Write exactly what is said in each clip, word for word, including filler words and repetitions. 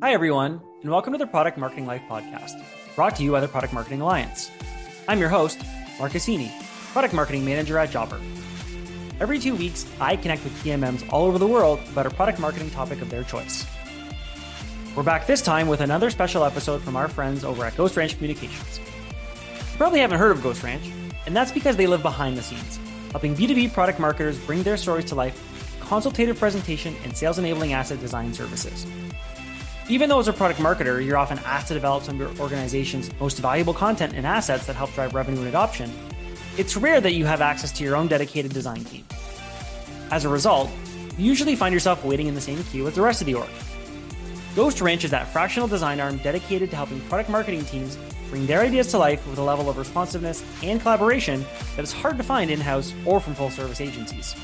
Hi, everyone, and welcome to the Product Marketing Life podcast, brought to you by the Product Marketing Alliance. I'm your host, Mark Assini, Product Marketing Manager at Jobber. Every two weeks, I connect with P M Ms all over the world about a product marketing topic of their choice. We're back this time with another special episode from our friends over at Ghost Ranch Communications. You probably haven't heard of Ghost Ranch, and that's because they live behind the scenes, helping B two B product marketers bring their stories to life with consultative presentation and sales-enabling asset design services. Even though as a product marketer, you're often asked to develop some of your organization's most valuable content and assets that help drive revenue and adoption, it's rare that you have access to your own dedicated design team. As a result, you usually find yourself waiting in the same queue as the rest of the org. Ghost Ranch is that fractional design arm dedicated to helping product marketing teams bring their ideas to life with a level of responsiveness and collaboration that is hard to find in-house or from full-service agencies.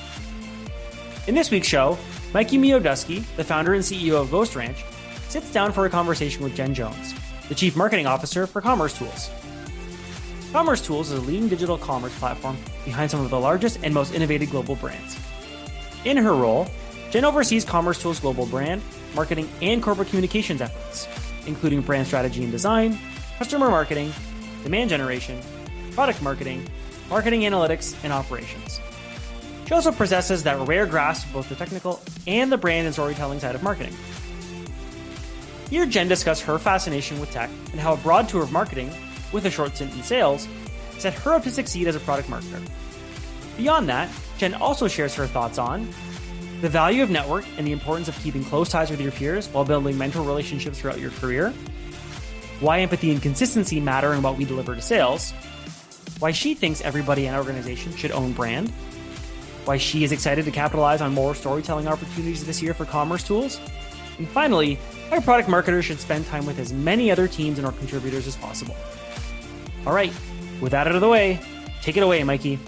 In this week's show, Mikey Mioduski, the founder and C E O of Ghost Ranch, sits down for a conversation with Jen Jones, the Chief Marketing Officer for commercetools. commercetools is a leading digital commerce platform behind some of the largest and most innovative global brands. In her role, Jen oversees commercetools' global brand, marketing, and corporate communications efforts, including brand strategy and design, customer marketing, demand generation, product marketing, marketing analytics, and operations. She also possesses that rare grasp of both the technical and the brand and storytelling side of marketing. Here, Jen discussed her fascination with tech and how a broad tour of marketing, with a short stint in sales, set her up to succeed as a product marketer. Beyond that, Jen also shares her thoughts on the value of network and the importance of keeping close ties with your peers while building mentor relationships throughout your career, why empathy and consistency matter in what we deliver to sales, why she thinks everybody in an organization should own brand, why she is excited to capitalize on more storytelling opportunities this year for commercetools, and finally, why product marketers should spend time with as many other teams and our contributors as possible. All right, with that out of the way, take it away, Mikey.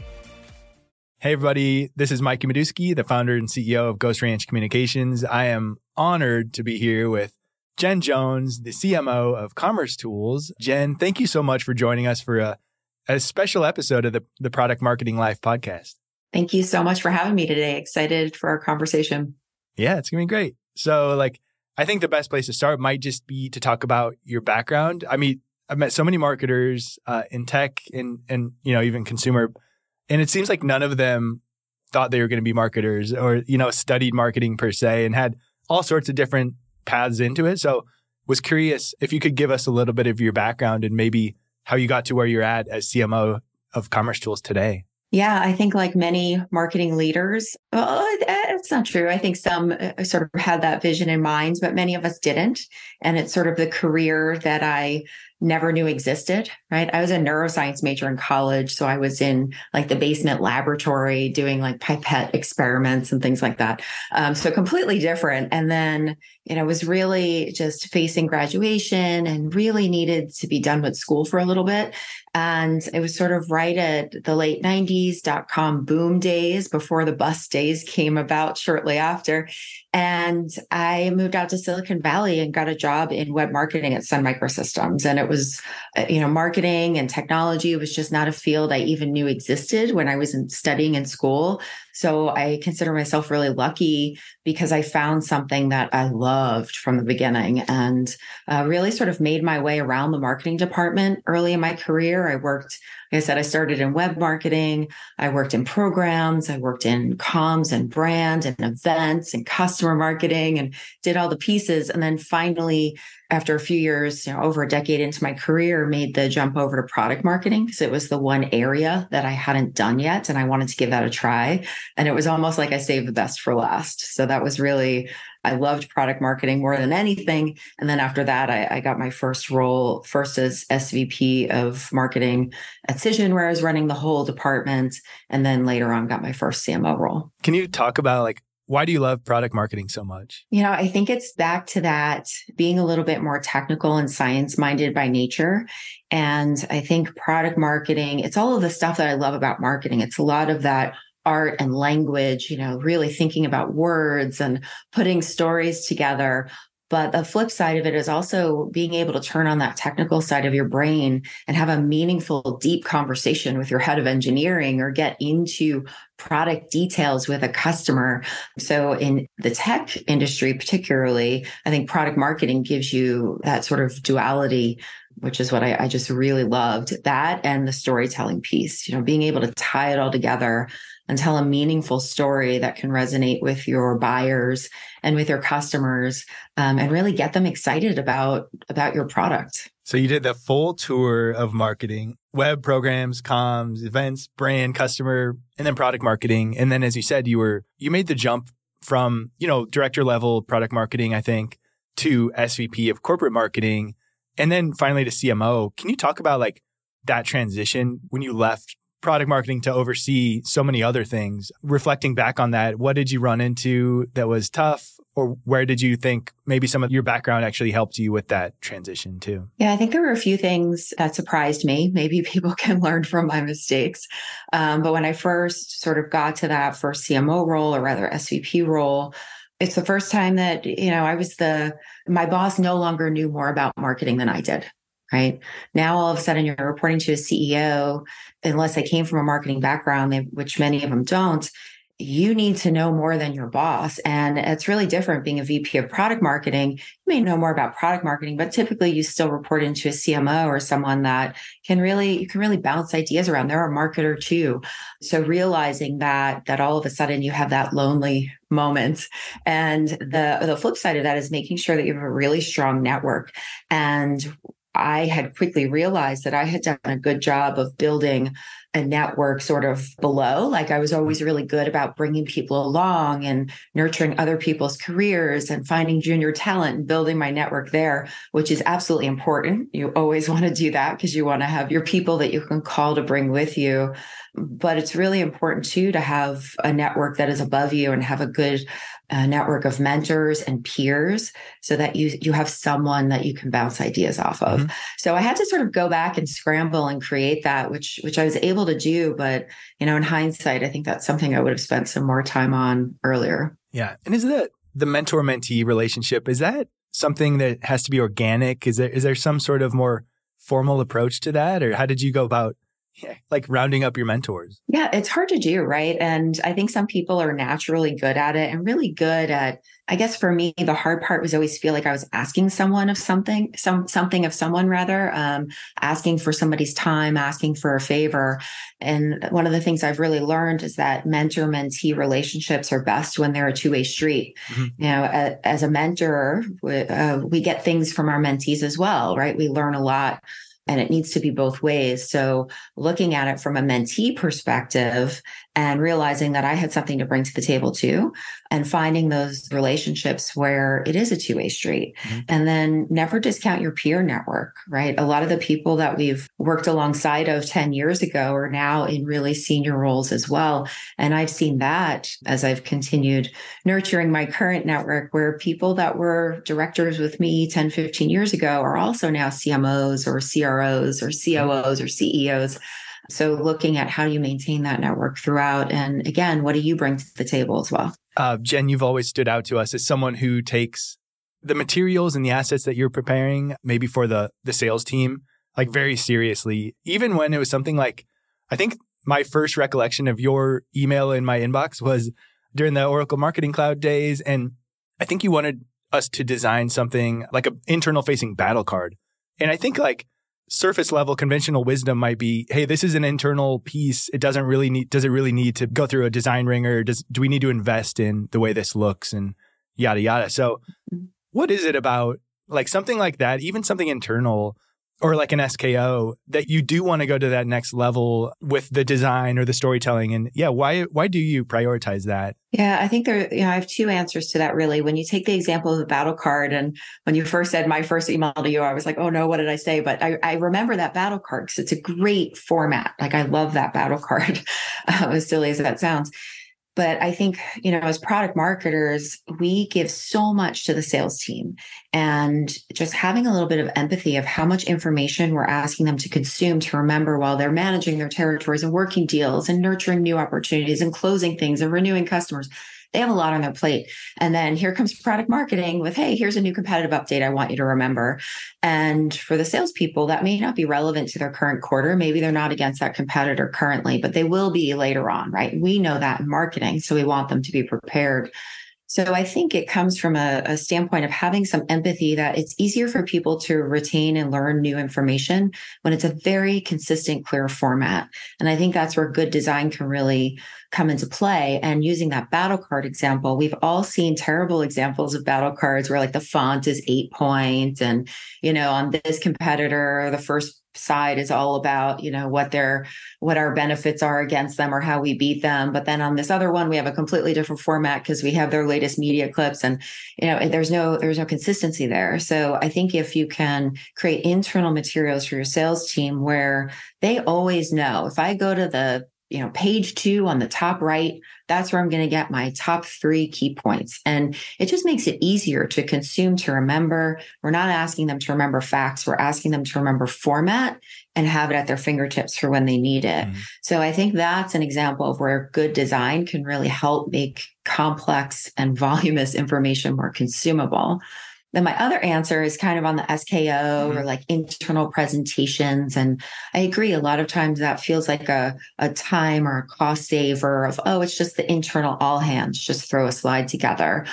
Hey, everybody. This is Mikey Mioduski, the founder and C E O of Ghost Ranch Communications. I am honored to be here with Jen Jones, the C M O of commercetools. Jen, thank you so much for joining us for a, a special episode of the, the Product Marketing Life podcast. Thank you so much for having me today. Excited for our conversation. Yeah, it's going to be great. So, like, I think the best place to start might just be to talk about your background. I mean, I've met so many marketers uh, in tech and, and, you know, even consumer, and it seems like none of them thought they were going to be marketers or, you know, studied marketing per se and had all sorts of different paths into it. So was curious if you could give us a little bit of your background and maybe how you got to where you're at as C M O of commercetools today. Yeah, I think like many marketing leaders, well, it's not true. I think some sort of had that vision in mind, but many of us didn't. And it's sort of the career that I never knew existed, right? I was a neuroscience major in college. So I was in like the basement laboratory doing like pipette experiments and things like that. Um, so completely different. And then, you know, was really just facing graduation and really needed to be done with school for a little bit. And it was sort of right at the late nineties dot-com boom days before the bust days came about shortly after. And I moved out to Silicon Valley and got a job in web marketing at Sun Microsystems. And it was, you know, marketing and technology was just not a field I even knew existed when I was in, studying in school. So I consider myself really lucky because I found something that I loved from the beginning and uh, really sort of made my way around the marketing department early in my career. I worked, like I said, I started in web marketing. I worked in programs. I worked in comms and brand and events and customer marketing and did all the pieces. And then finally, after a few years, you know, over a decade into my career, made the jump over to product marketing because it was the one area that I hadn't done yet. And I wanted to give that a try. And it was almost like I saved the best for last. So that was really, I loved product marketing more than anything. And then after that, I, I got my first role, first as S V P of marketing at Cision, where I was running the whole department. And then later on, got my first C M O role. Can you talk about like, why do you love product marketing so much? You know, I think it's back to that being a little bit more technical and science-minded by nature. And I think product marketing, it's all of the stuff that I love about marketing. It's a lot of that art and language, you know, really thinking about words and putting stories together. But the flip side of it is also being able to turn on that technical side of your brain and have a meaningful, deep conversation with your head of engineering or get into product details with a customer. So in the tech industry, particularly, I think product marketing gives you that sort of duality, which is what I, I just really loved. That and the storytelling piece, you know, being able to tie it all together and tell a meaningful story that can resonate with your buyers and with your customers, um, and really get them excited about, about your product. So you did the full tour of marketing, web programs, comms, events, brand, customer, and then product marketing. And then, as you said, you were, you made the jump from, you know, director level product marketing, I think, to S V P of corporate marketing, and then finally to C M O. Can you talk about like that transition when you left product marketing to oversee so many other things? Reflecting back on that, what did you run into that was tough, or where did you think maybe some of your background actually helped you with that transition too? Yeah, I think there were a few things that surprised me. Maybe people can learn from my mistakes. Um, but when I first sort of got to that first C M O role, or rather S V P role, it's the first time that, you know, I was the, my boss no longer knew more about marketing than I did. Right now, all of a sudden, you're reporting to a C E O. Unless they came from a marketing background, they, which many of them don't, you need to know more than your boss. And it's really different being a V P of product marketing. You may know more about product marketing, but typically you still report into a C M O or someone that can really, you can really bounce ideas around. They're a marketer too. So realizing that, that all of a sudden you have that lonely moment. And the, the flip side of that is making sure that you have a really strong network. And I had quickly realized that I had done a good job of building a network sort of below. Like I was always really good about bringing people along and nurturing other people's careers and finding junior talent and building my network there, which is absolutely important. You always want to do that because you want to have your people that you can call to bring with you. But it's really important too to have a network that is above you and have a good uh, network of mentors and peers so that you you have someone that you can bounce ideas off of. Mm-hmm. So I had to sort of go back and scramble and create that, which which I was able to do. But, you know, in hindsight, I think that's something I would have spent some more time on earlier. Yeah. And is that the mentor-mentee relationship, is that something that has to be organic? Is there is there some sort of more formal approach to that? Or how did you go about Yeah, like rounding up your mentors? Yeah, it's hard to do, right? And I think some people are naturally good at it and really good at, I guess for me, the hard part was always feel like I was asking someone of something, some something of someone rather, um, asking for somebody's time, asking for a favor. And one of the things I've really learned is that mentor-mentee relationships are best when they're a two-way street. Mm-hmm. You know, a, as a mentor, we, uh, we get things from our mentees as well, right? We learn a lot. And it needs to be both ways. So looking at it from a mentee perspective and realizing that I had something to bring to the table too, and finding those relationships where it is a two-way street. Mm-hmm. And then never discount your peer network, right? A lot of the people that we've worked alongside of ten years ago are now in really senior roles as well. And I've seen that as I've continued nurturing my current network, where people that were directors with me ten, fifteen years ago are also now C M Os or C R Os or C O Os or C E Os. So looking at how do you maintain that network throughout? And again, what do you bring to the table as well? Uh, Jen, you've always stood out to us as someone who takes the materials and the assets that you're preparing, maybe for the the sales team, like very seriously, even when it was something like, I think my first recollection of your email in my inbox was during the Oracle Marketing Cloud days. And I think you wanted us to design something like an internal facing battle card. And I think like surface level conventional wisdom might be, hey, this is an internal piece. It doesn't really need, does it really need to go through a design ringer? Does, do we need to invest in the way this looks and yada, yada. So what is it about like something like that, even something internal or like an S K O, that you do want to go to that next level with the design or the storytelling? And yeah, why, why do you prioritize that? Yeah, I think there, you know, I have two answers to that really. When you take the example of the battle card, and when you first said my first email to you, I was like, oh no, what did I say? But I, I remember that battle card because it's a great format. Like I love that battle card, as silly as that sounds. But I think, you know, as product marketers, we give so much to the sales team, and just having a little bit of empathy of how much information we're asking them to consume, to remember while they're managing their territories and working deals and nurturing new opportunities and closing things and renewing customers. They have a lot on their plate. And then here comes product marketing with, hey, here's a new competitive update I want you to remember. And for the salespeople, that may not be relevant to their current quarter. Maybe they're not against that competitor currently, but they will be later on, right? We know that in marketing, so we want them to be prepared. So I think it comes from a, a standpoint of having some empathy that it's easier for people to retain and learn new information when it's a very consistent, clear format. And I think that's where good design can really come into play. And using that battle card example, we've all seen terrible examples of battle cards where like the font is eight point and, you know, on this competitor, the first side is all about, you know, what their, what our benefits are against them or how we beat them. But then on this other one, we have a completely different format because we have their latest media clips and, you know, there's no, there's no consistency there. So I think if you can create internal materials for your sales team where they always know, if I go to the, you know, page two on the top right, that's where I'm going to get my top three key points. And it just makes it easier to consume, to remember. We're not asking them to remember facts. We're asking them to remember format and have it at their fingertips for when they need it. Mm. So I think that's an example of where good design can really help make complex and voluminous information more consumable. Then my other answer is kind of on the S K O mm-hmm. or like internal presentations. And I agree, a lot of times that feels like a, a time or a cost saver of, oh, it's just the internal all hands, just throw a slide together.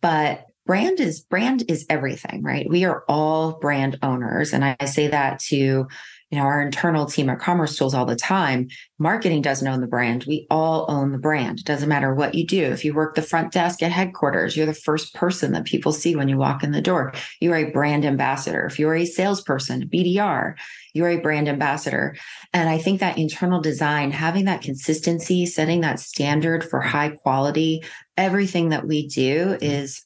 But brand is brand is everything, right? We are all brand owners. And I say that to you know, our internal team at commercetools all the time. Marketing doesn't own the brand. We all own the brand. It doesn't matter what you do. If you work the front desk at headquarters, you're the first person that people see when you walk in the door. You are a brand ambassador. If you're a salesperson, B D R, you're a brand ambassador. And I think that internal design, having that consistency, setting that standard for high quality, everything that we do is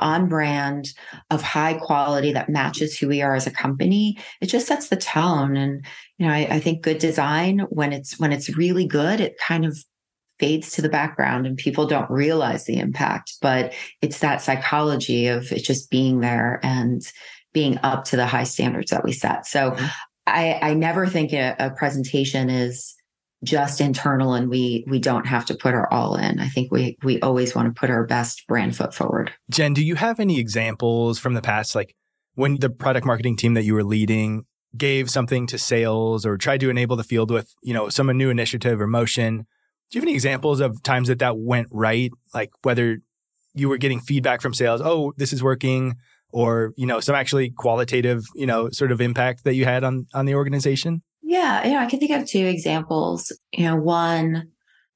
on brand, of high quality that matches who we are as a company. It just sets the tone. And, you know, I, I think good design, when it's, when it's really good, it kind of fades to the background and people don't realize the impact, but it's that psychology of it just being there and being up to the high standards that we set. So I, I never think a, a presentation is just internal and we we don't have to put our all in. I think we we always want to put our best brand foot forward. Jen, do you have any examples from the past, like when the product marketing team that you were leading gave something to sales or tried to enable the field with, you know, some new initiative or motion? Do you have any examples of times that that went right? Like whether you were getting feedback from sales, oh, this is working, or, you know, some actually qualitative, you know, sort of impact that you had on on the organization? Yeah, you know, I can think of two examples. You know, one,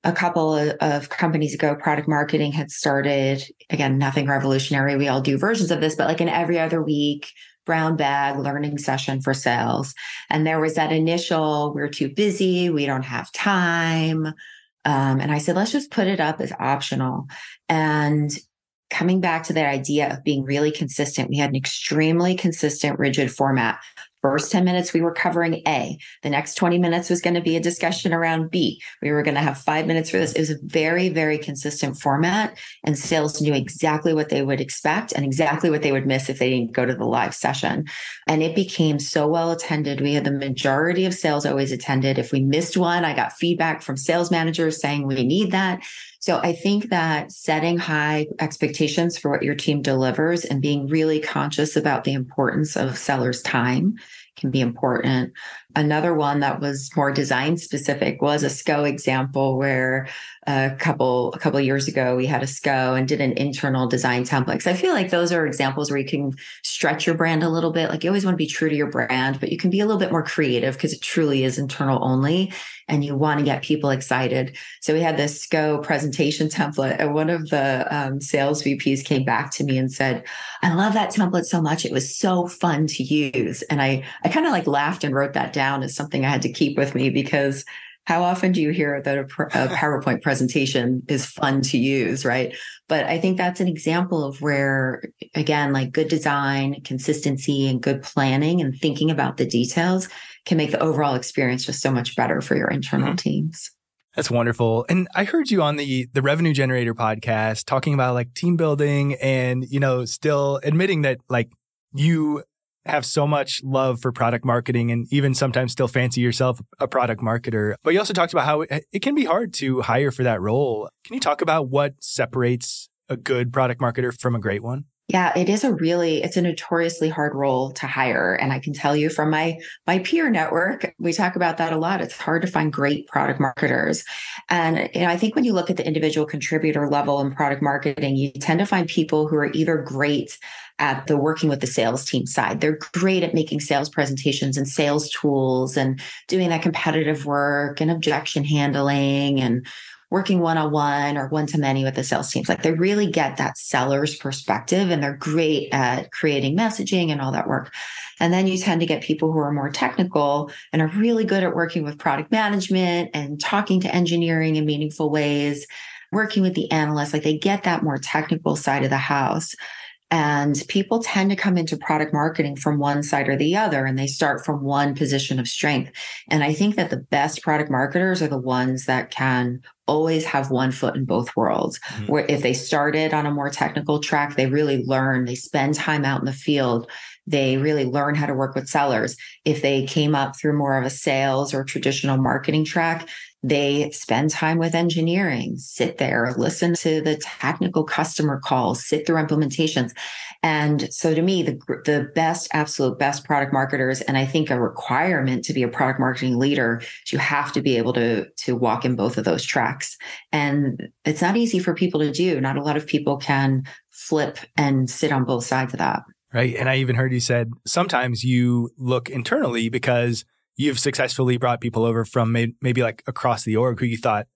a couple of, of companies ago, product marketing had started, again, nothing revolutionary. We all do versions of this, but like an every other week brown bag learning session for sales. And there was that initial, we're too busy, we don't have time. Um, and I said, let's just put it up as optional. And coming back to that idea of being really consistent, we had an extremely consistent, rigid format. First ten minutes, we were covering A. The next twenty minutes was going to be a discussion around B. We were going to have five minutes for this. It was a very, very consistent format, and sales knew exactly what they would expect and exactly what they would miss if they didn't go to the live session. And it became so well attended. We had the majority of sales always attended. If we missed one, I got feedback from sales managers saying we need that. So I think that setting high expectations for what your team delivers and being really conscious about the importance of sellers' time can be important. Another one that was more design specific was a S K O example where a couple a couple of years ago we had a S K O and did an internal design template. So I feel like those are examples where you can stretch your brand a little bit. Like you always want to be true to your brand, but you can be a little bit more creative because it truly is internal only. And you want to get people excited. So we had this S K O presentation template, and one of the um, sales V Ps came back to me and said, I love that template so much. It was so fun to use. And I, I kind of like laughed and wrote that down as something I had to keep with me, because how often do you hear that a, a PowerPoint presentation is fun to use, right? But I think that's an example of where, again, like good design, consistency, and good planning and thinking about the details can make the overall experience just so much better for your internal mm-hmm. teams. That's wonderful. And I heard you on the the Revenue Generator podcast talking about like team building and, you know, still admitting that like you have so much love for product marketing and even sometimes still fancy yourself a product marketer. But you also talked about how it can be hard to hire for that role. Can you talk about what separates a good product marketer from a great one? Yeah, it is a really, it's a notoriously hard role to hire. And I can tell you from my, my peer network, we talk about that a lot. It's hard to find great product marketers. And you know, I think when you look at the individual contributor level in product marketing, you tend to find people who are either great at the working with the sales team side. They're great at making sales presentations and sales tools and doing that competitive work and objection handling and working one-on-one or one-to-many with the sales teams. Like they really get that seller's perspective and they're great at creating messaging and all that work. And then you tend to get people who are more technical and are really good at working with product management and talking to engineering in meaningful ways, working with the analysts. Like they get that more technical side of the house. And people tend to come into product marketing from one side or the other, and they start from one position of strength. And I think that the best product marketers are the ones that can always have one foot in both worlds, mm-hmm. where if they started on a more technical track, they really learn, they spend time out in the field, they really learn how to work with sellers. If they came up through more of a sales or traditional marketing track, they spend time with engineering, sit there, listen to the technical customer calls, sit through implementations. And so to me, the the best, absolute best product marketers, and I think a requirement to be a product marketing leader, is you have to be able to, to walk in both of those tracks. And it's not easy for people to do. Not a lot of people can flip and sit on both sides of that. Right. And I even heard you said, sometimes you look internally because you've successfully brought people over from may- maybe like across the org who you thought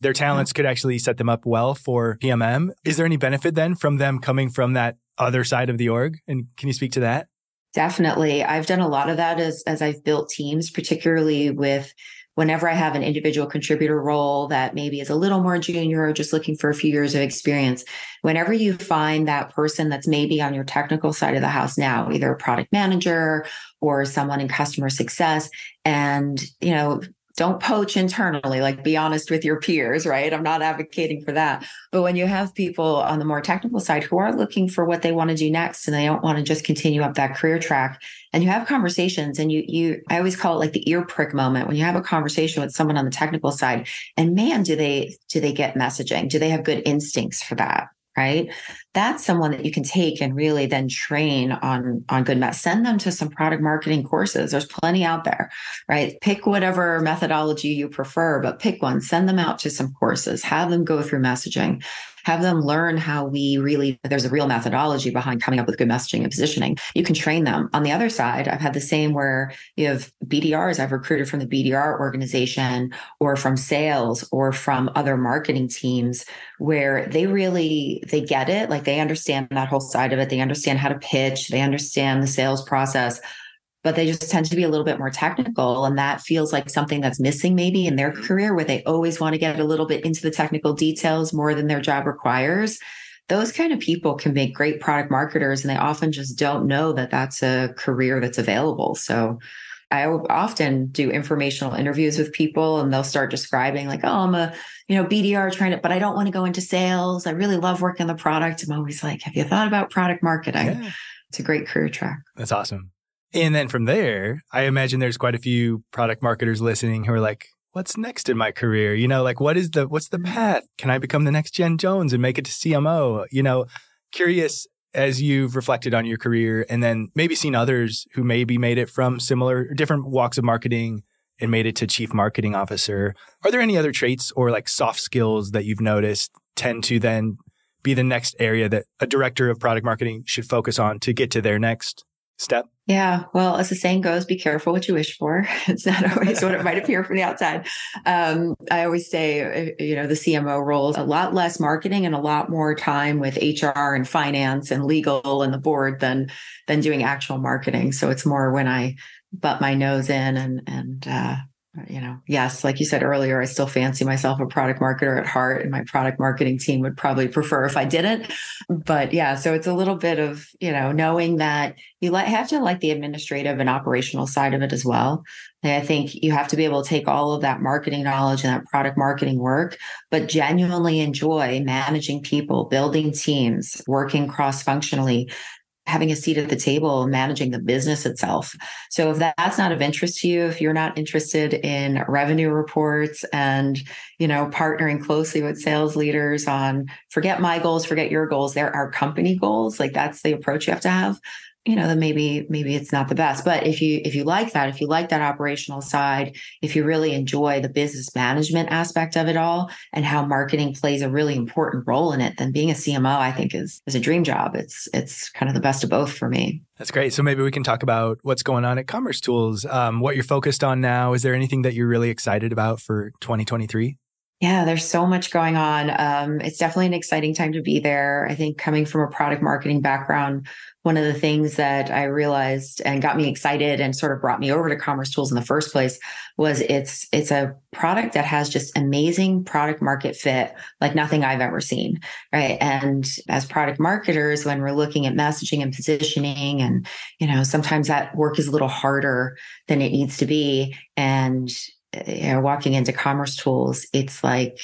their talents could actually set them up well for P M M. Is there any benefit then from them coming from that other side of the org? And can you speak to that? Definitely. I've done a lot of that as, as I've built teams, particularly with whenever I have an individual contributor role that maybe is a little more junior or just looking for a few years of experience. Whenever you find that person that's maybe on your technical side of the house now, either a product manager or someone in customer success, and, you know, don't poach internally, like be honest with your peers, right? I'm not advocating for that. But when you have people on the more technical side who are looking for what they want to do next and they don't want to just continue up that career track, and you have conversations and you, you, I always call it like the ear prick moment when you have a conversation with someone on the technical side and man, do they, do they get messaging? Do they have good instincts for that? Right? That's someone that you can take and really then train on, on good mess. Send them to some product marketing courses. There's plenty out there, right? Pick whatever methodology you prefer, but pick one, send them out to some courses, have them go through messaging, have them learn how we really, there's a real methodology behind coming up with good messaging and positioning. You can train them. On the other side, I've had the same where you have B D Rs I've recruited from the B D R organization or from sales or from other marketing teams where they really, they get it. Like they understand that whole side of it. They understand how to pitch. They understand the sales process, but they just tend to be a little bit more technical. And that feels like something that's missing maybe in their career where they always want to get a little bit into the technical details more than their job requires. Those kind of people can make great product marketers and they often just don't know that that's a career that's available. So I often do informational interviews with people and they'll start describing like, oh, I'm a, you know, B D R trying to, but I don't want to go into sales. I really love working the product. I'm always like, have you thought about product marketing? Yeah. It's a great career track. That's awesome. And then from there, I imagine there's quite a few product marketers listening who are like, what's next in my career? You know, like what is the, what's the path? Can I become the next Jen Jones and make it to C M O? You know, curious as you've reflected on your career and then maybe seen others who maybe made it from similar, different walks of marketing and made it to chief marketing officer. Are there any other traits or like soft skills that you've noticed tend to then be the next area that a director of product marketing should focus on to get to their next step? Yeah. Well, as the saying goes, be careful what you wish for. It's not always what it might appear from the outside. Um, I always say, you know, the C M O roles, a lot less marketing and a lot more time with H R and finance and legal and the board than, than doing actual marketing. So it's more when I butt my nose in and, and, uh, you know, yes, like you said earlier, I still fancy myself a product marketer at heart and my product marketing team would probably prefer if I didn't. But yeah, so it's a little bit of, you know, knowing that you have to like the administrative and operational side of it as well. And I think you have to be able to take all of that marketing knowledge and that product marketing work, but genuinely enjoy managing people, building teams, working cross-functionally, having a seat at the table, managing the business itself. So if that's not of interest to you, if you're not interested in revenue reports and, you know, partnering closely with sales leaders on forget my goals, forget your goals, there are company goals. Like that's the approach you have to have. You know, then maybe, maybe it's not the best, but if you, if you like that, if you like that operational side, if you really enjoy the business management aspect of it all and how marketing plays a really important role in it, then being a C M O, I think is, is a dream job. It's, it's kind of the best of both for me. That's great. So maybe we can talk about what's going on at commercetools, um, what you're focused on now. Is there anything that you're really excited about for twenty twenty-three? Yeah, there's so much going on. Um, it's definitely an exciting time to be there. I think coming from a product marketing background, one of the things that I realized and got me excited and sort of brought me over to commercetools in the first place was it's it's a product that has just amazing product market fit, like nothing I've ever seen, right? And as product marketers, when we're looking at messaging and positioning, and you know, sometimes that work is a little harder than it needs to be, and you know, walking into commercetools, it's like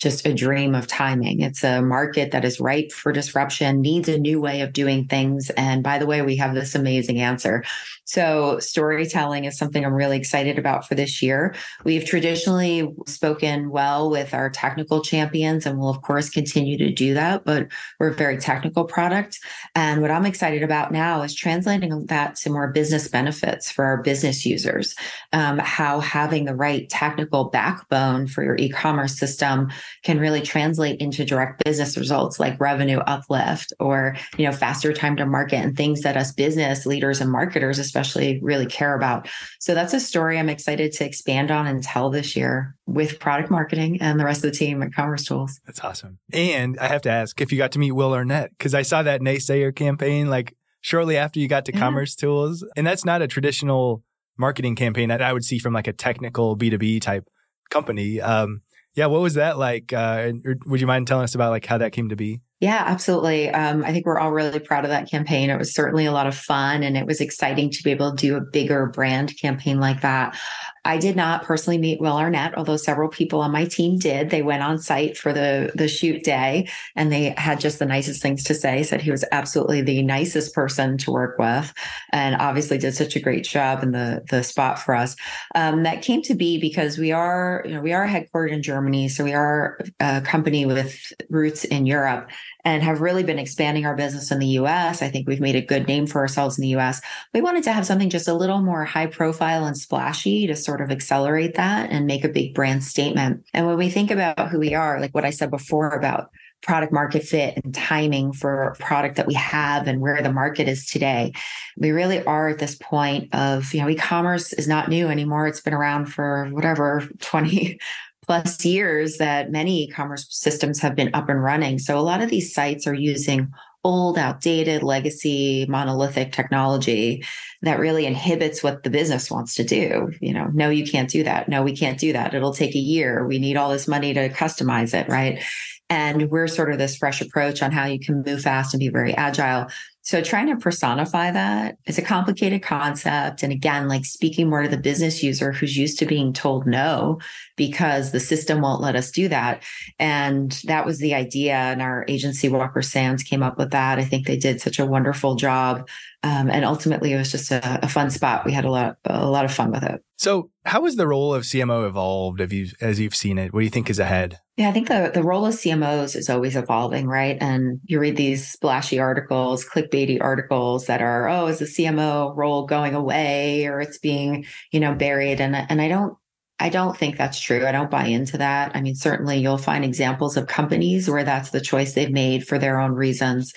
just a dream of timing. It's a market that is ripe for disruption, needs a new way of doing things. And by the way, we have this amazing answer. So storytelling is something I'm really excited about for this year. We've traditionally spoken well with our technical champions, and we'll of course continue to do that, but we're a very technical product. And what I'm excited about now is translating that to more business benefits for our business users, um, how having the right technical backbone for your e-commerce system can really translate into direct business results like revenue uplift or, you know, faster time to market and things that us business leaders and marketers especially really care about. So that's a story I'm excited to expand on and tell this year with product marketing and the rest of the team at commercetools. That's awesome. And I have to ask if you got to meet Will Arnett, because I saw that naysayer campaign like shortly after you got to yeah. commercetools. And that's not a traditional marketing campaign that I would see from like a technical B two B type company. Um, Yeah. What was that like? Uh, would you mind telling us about like how that came to be? Yeah, absolutely. Um, I think we're all really proud of that campaign. It was certainly a lot of fun, and it was exciting to be able to do a bigger brand campaign like that. I did not personally meet Will Arnett, although several people on my team did. They went on site for the, the shoot day, and they had just the nicest things to say, said he was absolutely the nicest person to work with, and obviously did such a great job in the, the spot for us. Um, that came to be because we are, you know, we are headquartered in Germany. So we are a company with roots in Europe and have really been expanding our business in the U S. I think we've made a good name for ourselves in the U S. We wanted to have something just a little more high profile and splashy to sort of accelerate that and make a big brand statement. And when we think about who we are, like what I said before about product market fit and timing for a product that we have and where the market is today. We really are at this point of, you know, e-commerce is not new anymore. It's been around for whatever, twenty plus years that many e-commerce systems have been up and running. So a lot of these sites are using old, outdated, legacy, monolithic technology that really inhibits what the business wants to do. You know, no, you can't do that. No, we can't do that. It'll take a year. We need all this money to customize it, right? And we're sort of this fresh approach on how you can move fast and be very agile. So trying to personify that is a complicated concept. And again, like speaking more to the business user who's used to being told no, because the system won't let us do that. And that was the idea. And our agency, Walker Sands, came up with that. I think they did such a wonderful job. Um, and ultimately, it was just a, a fun spot. We had a lot, a lot of fun with it. So how has the role of C M O evolved have you, as you've seen it? What do you think is ahead? Yeah, I think the, the role of C M Os is always evolving, right? And you read these splashy articles, clickbaity articles that are, oh, is the C M O role going away, or it's being, you know, buried? And, and I don't I don't think that's true. I don't buy into that. I mean, certainly you'll find examples of companies where that's the choice they've made for their own reasons.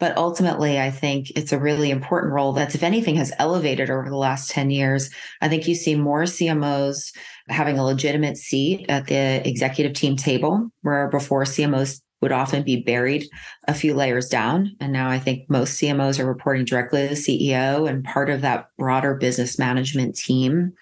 But ultimately, I think it's a really important role that's, if anything, has elevated over the last ten years. I think you see more C M Os having a legitimate seat at the executive team table, where before C M Os would often be buried a few layers down. And now I think most C M Os are reporting directly to the C E O and part of that broader business management team.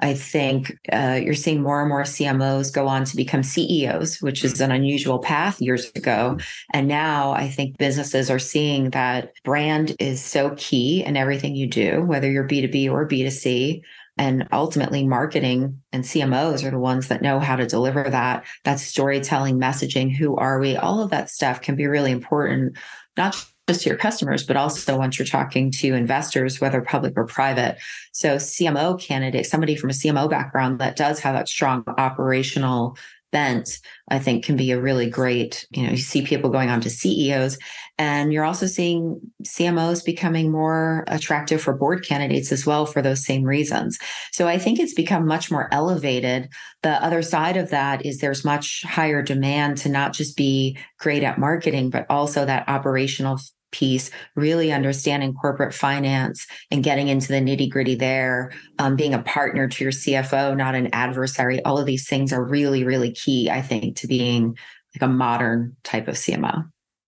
I think uh, you're seeing more and more C M Os go on to become C E Os, which is an unusual path years ago. And now I think businesses are seeing that brand is so key in everything you do, whether you're B two B or B two C. And ultimately, marketing and C M Os are the ones that know how to deliver that. That's storytelling, messaging, who are we? All of that stuff can be really important, not just to your customers, but also once you're talking to investors, whether public or private. So C M O candidate, somebody from a C M O background that does have that strong operational bent, I think can be a really great, you know, you see people going on to C E Os, and you're also seeing C M Os becoming more attractive for board candidates as well for those same reasons. So I think it's become much more elevated. The other side of that is there's much higher demand to not just be great at marketing, but also that operational piece, really understanding corporate finance and getting into the nitty gritty there, um, being a partner to your C F O, not an adversary. All of these things are really, really key, I think, to being like a modern type of C M O.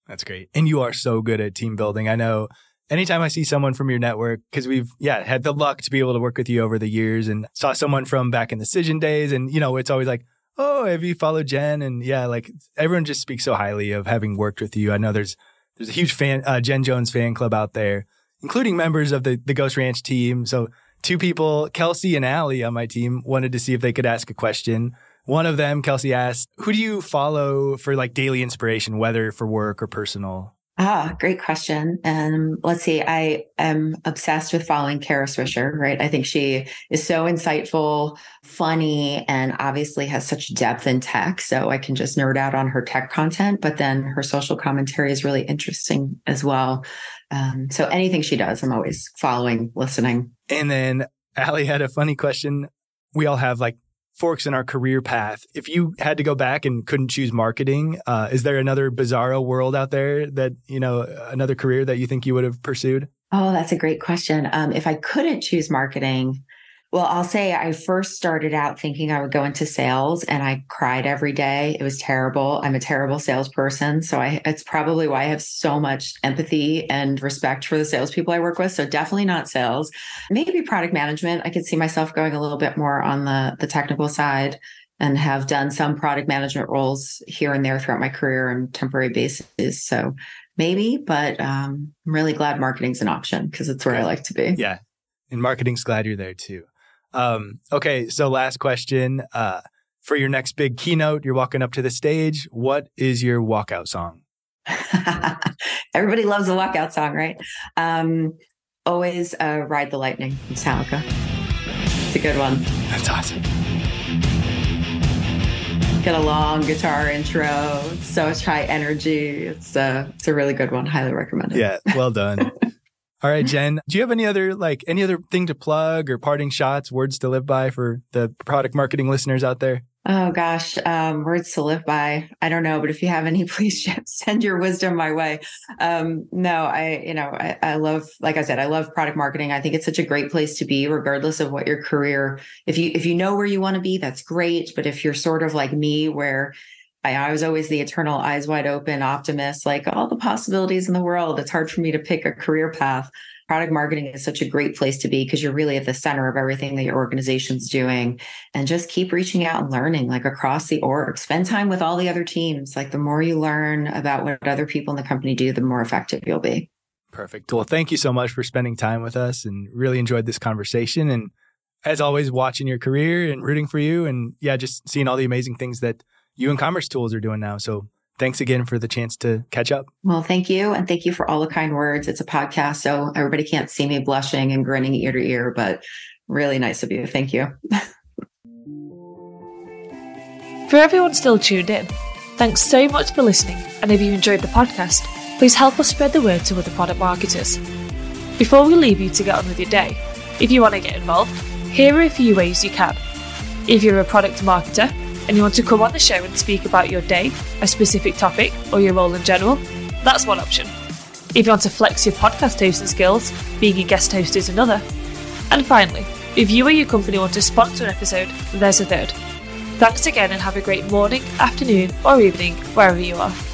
That's great. And you are so good at team building. I know anytime I see someone from your network, because we've, yeah, had the luck to be able to work with you over the years and saw someone from back in the Cision days. And, you know, it's always like, oh, have you followed Jen? And yeah, like everyone just speaks so highly of having worked with you. I know there's There's a huge fan, uh, Jen Jones fan club out there, including members of the, the Ghost Ranch team. So two people, Kelsey and Allie on my team, wanted to see if they could ask a question. One of them, Kelsey, asked, who do you follow for like daily inspiration, whether for work or personal? Ah, great question. And um, let's see, I am obsessed with following Kara Swisher, right? I think she is so insightful, funny, and obviously has such depth in tech. So I can just nerd out on her tech content, but then her social commentary is really interesting as well. Um, so anything she does, I'm always following, listening. And then Allie had a funny question. We all have like forks in our career path. If you had to go back and couldn't choose marketing, uh, is there another bizarro world out there that, you know, another career that you think you would have pursued? Oh, that's a great question. Um, if I couldn't choose marketing, well, I'll say I first started out thinking I would go into sales, and I cried every day. It was terrible. I'm a terrible salesperson. So I, it's probably why I have so much empathy and respect for the salespeople I work with. So definitely not sales. Maybe product management. I could see myself going a little bit more on the, the technical side, and have done some product management roles here and there throughout my career on temporary basis. So maybe, but um, I'm really glad marketing's an option because it's where I like to be. Yeah. And marketing's glad you're there too. Um, okay. So last question, uh, for your next big keynote, you're walking up to the stage. What is your walkout song? Everybody loves a walkout song, right? Um, always, uh, Ride the Lightning, Metallica. It's a good one. That's awesome. Got a long guitar intro. It's so much high energy. It's uh it's a really good one. Highly recommend it. Yeah. Well done. All right, Jen, do you have any other like any other thing to plug or parting shots, words to live by for the product marketing listeners out there? Oh, gosh, um, words to live by. I don't know. But if you have any, please send your wisdom my way. Um, no, I, you know, I, I love, like I said, I love product marketing. I think it's such a great place to be, regardless of what your career. If you if you know where you want to be, that's great. But if you're sort of like me, where I, I was always the eternal eyes wide open optimist, like all the possibilities in the world, it's hard for me to pick a career path. Product marketing is such a great place to be because you're really at the center of everything that your organization's doing. And just keep reaching out and learning like across the org. Spend time with all the other teams. Like the more you learn about what other people in the company do, the more effective you'll be. Perfect. Well, thank you so much for spending time with us, and really enjoyed this conversation. And as always, watching your career and rooting for you, and yeah, just seeing all the amazing things that you and commercetools are doing now. So thanks again for the chance to catch up. Well, thank you. And thank you for all the kind words. It's a podcast, so everybody can't see me blushing and grinning ear to ear, but really nice of you. Thank you. For everyone still tuned in, thanks so much for listening. And if you enjoyed the podcast, please help us spread the word to other product marketers. Before we leave you to get on with your day, if you want to get involved, here are a few ways you can. If you're a product marketer, and you want to come on the show and speak about your day, a specific topic, or your role in general, that's one option. If you want to flex your podcast hosting skills, being a guest host is another. And finally, if you or your company want to sponsor an episode, there's a third. Thanks again, and have a great morning, afternoon, or evening, wherever you are.